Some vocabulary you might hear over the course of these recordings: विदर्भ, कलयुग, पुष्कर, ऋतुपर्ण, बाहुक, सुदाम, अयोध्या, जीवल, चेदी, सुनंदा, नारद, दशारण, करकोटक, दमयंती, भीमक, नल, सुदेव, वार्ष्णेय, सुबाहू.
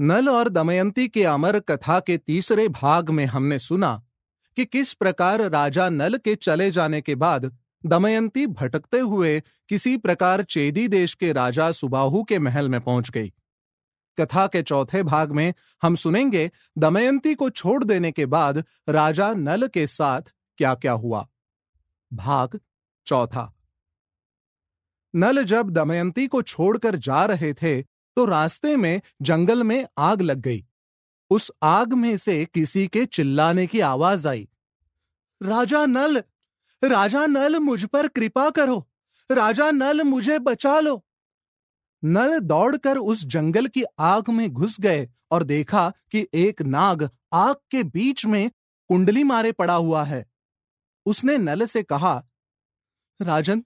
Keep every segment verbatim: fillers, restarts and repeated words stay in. नल और दमयंती के अमर कथा के तीसरे भाग में हमने सुना कि किस प्रकार राजा नल के चले जाने के बाद दमयंती भटकते हुए किसी प्रकार चेदी देश के राजा सुबाहू के महल में पहुंच गई। कथा के चौथे भाग में हम सुनेंगे दमयंती को छोड़ देने के बाद राजा नल के साथ क्या क्या हुआ। भाग चौथा। नल जब दमयंती को छोड़कर जा रहे थे तो रास्ते में जंगल में आग लग गई। उस आग में से किसी के चिल्लाने की आवाज आई, राजा नल, राजा नल मुझ पर कृपा करो, राजा नल मुझे बचा लो। नल दौड़कर उस जंगल की आग में घुस गए और देखा कि एक नाग आग के बीच में कुंडली मारे पड़ा हुआ है। उसने नल से कहा, राजन,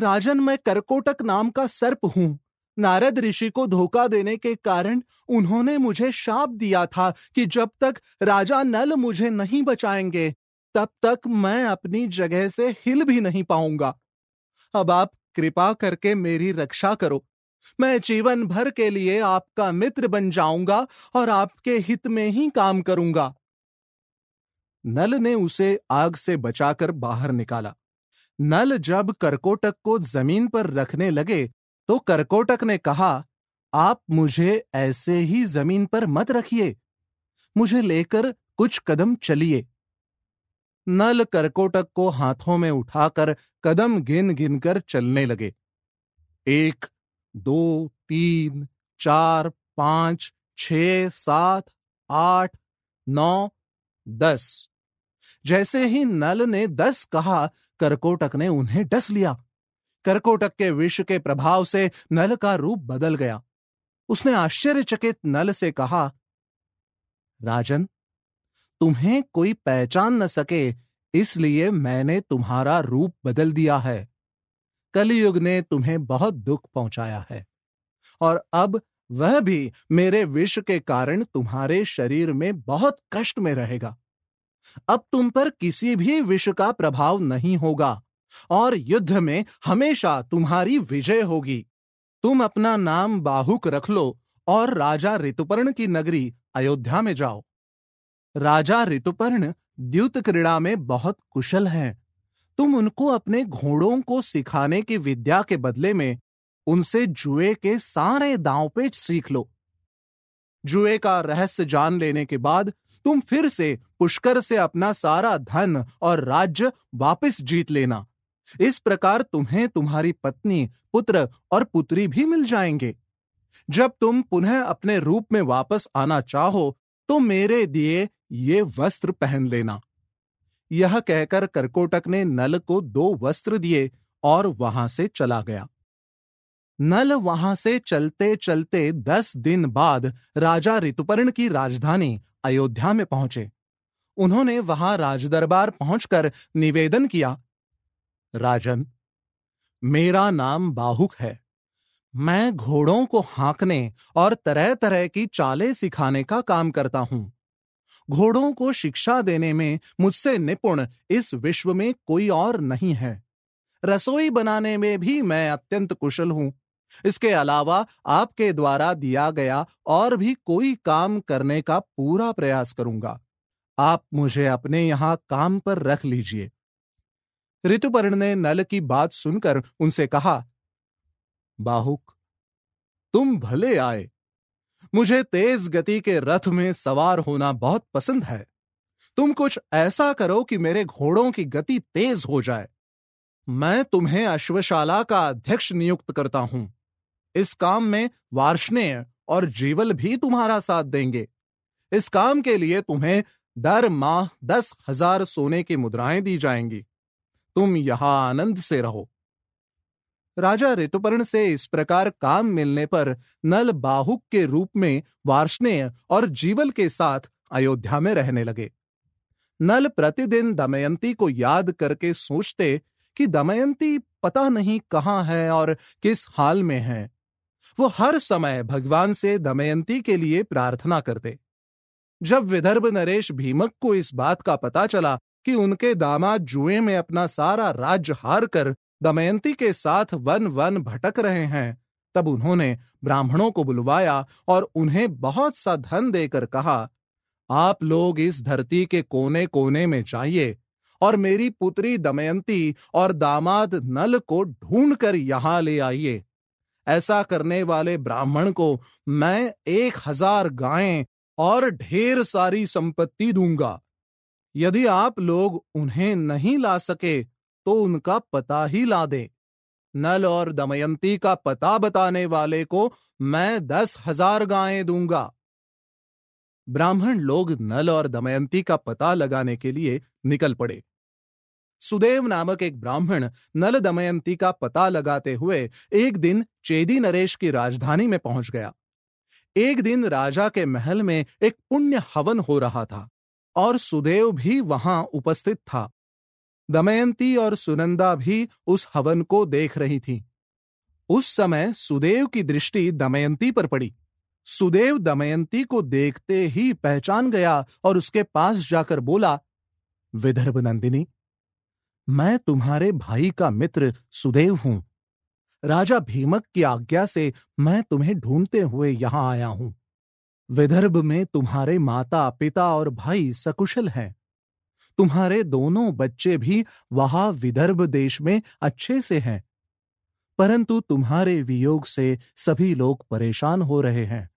राजन मैं करकोटक नाम का सर्प हूं। नारद ऋषि को धोखा देने के कारण उन्होंने मुझे शाप दिया था कि जब तक राजा नल मुझे नहीं बचाएंगे तब तक मैं अपनी जगह से हिल भी नहीं पाऊंगा। अब आप कृपा करके मेरी रक्षा करो, मैं जीवन भर के लिए आपका मित्र बन जाऊंगा और आपके हित में ही काम करूंगा। नल ने उसे आग से बचाकर बाहर निकाला। नल जब करकोटक को जमीन पर रखने लगे तो करकोटक ने कहा, आप मुझे ऐसे ही जमीन पर मत रखिए, मुझे लेकर कुछ कदम चलिए। नल करकोटक को हाथों में उठाकर कदम गिन गिन कर चलने लगे। एक, दो, तीन, चार, पांच, छह, सात, आठ, नौ, दस। जैसे ही नल ने दस कहा, करकोटक ने उन्हें डस लिया। करकोटक के विष के प्रभाव से नल का रूप बदल गया। उसने आश्चर्यचकित नल से कहा, राजन, तुम्हें कोई पहचान न सके इसलिए मैंने तुम्हारा रूप बदल दिया है। कलयुग ने तुम्हें बहुत दुख पहुंचाया है और अब वह भी मेरे विष के कारण तुम्हारे शरीर में बहुत कष्ट में रहेगा। अब तुम पर किसी भी विष का प्रभाव नहीं होगा और युद्ध में हमेशा तुम्हारी विजय होगी। तुम अपना नाम बाहुक रख लो और राजा ऋतुपर्ण की नगरी अयोध्या में जाओ। राजा ऋतुपर्ण द्यूत क्रीड़ा में बहुत कुशल हैं। तुम उनको अपने घोड़ों को सिखाने की विद्या के बदले में उनसे जुए के सारे दांव पेच सीख लो। जुए का रहस्य जान लेने के बाद तुम फिर से पुष्कर से अपना सारा धन और राज्य वापस जीत लेना। इस प्रकार तुम्हें तुम्हारी पत्नी, पुत्र और पुत्री भी मिल जाएंगे। जब तुम पुनः अपने रूप में वापस आना चाहो तो मेरे दिए ये वस्त्र पहन लेना। यह कहकर करकोटक ने नल को दो वस्त्र दिए और वहां से चला गया। नल वहां से चलते चलते दस दिन बाद राजा ऋतुपर्ण की राजधानी अयोध्या में पहुंचे। उन्होंने वहां राजदरबार पहुंचकर निवेदन किया, राजन, मेरा नाम बाहुक है। मैं घोड़ों को हाँकने और तरह तरह की चालें सिखाने का काम करता हूं। घोड़ों को शिक्षा देने में मुझसे निपुण इस विश्व में कोई और नहीं है। रसोई बनाने में भी मैं अत्यंत कुशल हूं। इसके अलावा आपके द्वारा दिया गया और भी कोई काम करने का पूरा प्रयास करूंगा। आप मुझे अपने यहां काम पर रख लीजिए। ऋतुपर्ण ने नल की बात सुनकर उनसे कहा, बाहुक, तुम भले आए। मुझे तेज गति के रथ में सवार होना बहुत पसंद है। तुम कुछ ऐसा करो कि मेरे घोड़ों की गति तेज हो जाए। मैं तुम्हें अश्वशाला का अध्यक्ष नियुक्त करता हूं। इस काम में वार्ष्णेय और जीवल भी तुम्हारा साथ देंगे। इस काम के लिए तुम्हें दर माह दस हजार सोने की मुद्राएं दी जाएंगी। तुम यहां आनंद से रहो। राजा ऋतुपर्ण से इस प्रकार काम मिलने पर नल बाहुक के रूप में वार्ष्णेय और जीवल के साथ अयोध्या में रहने लगे। नल प्रतिदिन दमयंती को याद करके सोचते कि दमयंती पता नहीं कहाँ है और किस हाल में है। वो हर समय भगवान से दमयंती के लिए प्रार्थना करते। जब विदर्भ नरेश भीमक को इस बात का पता चला कि उनके दामाद जुए में अपना सारा राज्य हार कर दमयंती के साथ वन वन भटक रहे हैं तब उन्होंने ब्राह्मणों को बुलवाया और उन्हें बहुत सा धन देकर कहा, आप लोग इस धरती के कोने कोने में जाइए और मेरी पुत्री दमयंती और दामाद नल को ढूंढकर यहां ले आइए। ऐसा करने वाले ब्राह्मण को मैं एक हजार गायें और ढेर सारी संपत्ति दूंगा। यदि आप लोग उन्हें नहीं ला सके तो उनका पता ही ला दे। नल और दमयंती का पता बताने वाले को मैं दस हजार गायें दूंगा। ब्राह्मण लोग नल और दमयंती का पता लगाने के लिए निकल पड़े। सुदेव नामक एक ब्राह्मण नल दमयंती का पता लगाते हुए एक दिन चेदी नरेश की राजधानी में पहुंच गया। एक दिन राजा के महल में एक पुण्य हवन हो रहा था और सुदेव भी वहां उपस्थित था। दमयंती और सुनंदा भी उस हवन को देख रही थीं। उस समय सुदेव की दृष्टि दमयंती पर पड़ी। सुदेव दमयंती को देखते ही पहचान गया और उसके पास जाकर बोला, विदर्भ नंदिनी, मैं तुम्हारे भाई का मित्र सुदेव हूं। राजा भीमक की आज्ञा से मैं तुम्हें ढूंढते हुए यहां आया हूं। विदर्भ में तुम्हारे माता पिता और भाई सकुशल हैं। तुम्हारे दोनों बच्चे भी वहां विदर्भ देश में अच्छे से हैं, परंतु तुम्हारे वियोग से सभी लोग परेशान हो रहे हैं।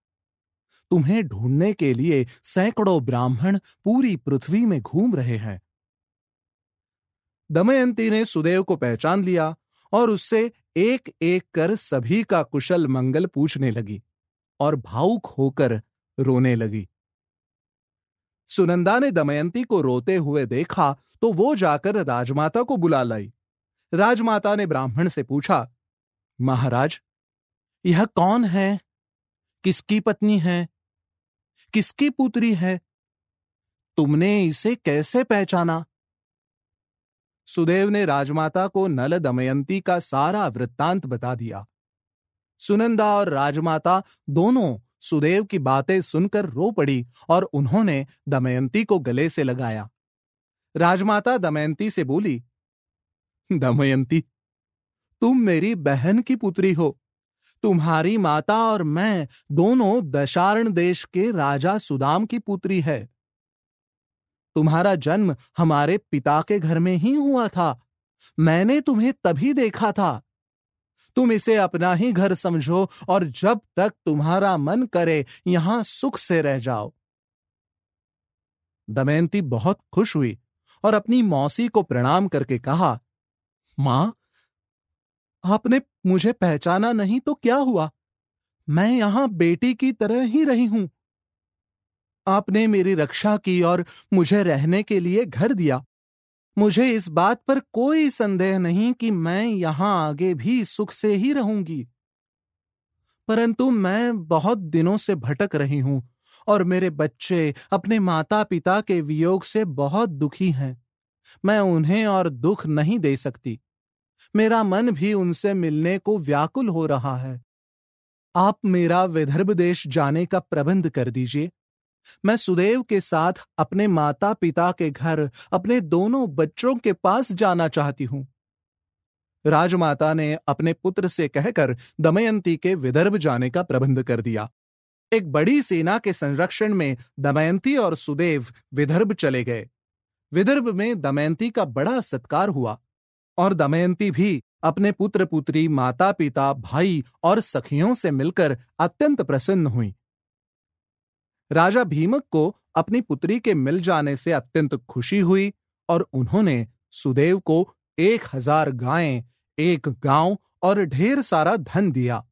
तुम्हें ढूंढने के लिए सैकड़ों ब्राह्मण पूरी पृथ्वी में घूम रहे हैं। दमयंती ने सुदेव को पहचान लिया और उससे एक एक कर सभी का कुशल मंगल पूछने लगी और भावुक होकर रोने लगी। सुनंदा ने दमयंती को रोते हुए देखा तो वो जाकर राजमाता को बुला लाई। राजमाता ने ब्राह्मण से पूछा, महाराज, यह कौन है? किसकी पत्नी है? किसकी पुत्री है? तुमने इसे कैसे पहचाना? सुदेव ने राजमाता को नल दमयंती का सारा वृत्तांत बता दिया। सुनंदा और राजमाता दोनों सुदेव की बातें सुनकर रो पड़ी और उन्होंने दमयंती को गले से लगाया। राजमाता दमयंती से बोली, दमयंती, तुम मेरी बहन की पुत्री हो। तुम्हारी माता और मैं दोनों दशारण देश के राजा सुदाम की पुत्री है। तुम्हारा जन्म हमारे पिता के घर में ही हुआ था। मैंने तुम्हें तभी देखा था। तुम इसे अपना ही घर समझो और जब तक तुम्हारा मन करे यहां सुख से रह जाओ। दमयंती बहुत खुश हुई और अपनी मौसी को प्रणाम करके कहा, मां, आपने मुझे पहचाना नहीं तो क्या हुआ? मैं यहां बेटी की तरह ही रही हूं। आपने मेरी रक्षा की और मुझे रहने के लिए घर दिया। मुझे इस बात पर कोई संदेह नहीं कि मैं यहां आगे भी सुख से ही रहूंगी, परंतु मैं बहुत दिनों से भटक रही हूं और मेरे बच्चे अपने माता पिता के वियोग से बहुत दुखी हैं। मैं उन्हें और दुख नहीं दे सकती। मेरा मन भी उनसे मिलने को व्याकुल हो रहा है। आप मेरा विदर्भ देश जाने का प्रबंध कर दीजिए। मैं सुदेव के साथ अपने माता पिता के घर अपने दोनों बच्चों के पास जाना चाहती हूं। राजमाता ने अपने पुत्र से कहकर दमयंती के विदर्भ जाने का प्रबंध कर दिया। एक बड़ी सेना के संरक्षण में दमयंती और सुदेव विदर्भ चले गए। विदर्भ में दमयंती का बड़ा सत्कार हुआ और दमयंती भी अपने पुत्र पुत्री माता पिता भाई और सखियों से मिलकर अत्यंत प्रसन्न हुई। राजा भीमक को अपनी पुत्री के मिल जाने से अत्यंत खुशी हुई और उन्होंने सुदेव को एक हजार गायें, एक गांव और ढेर सारा धन दिया।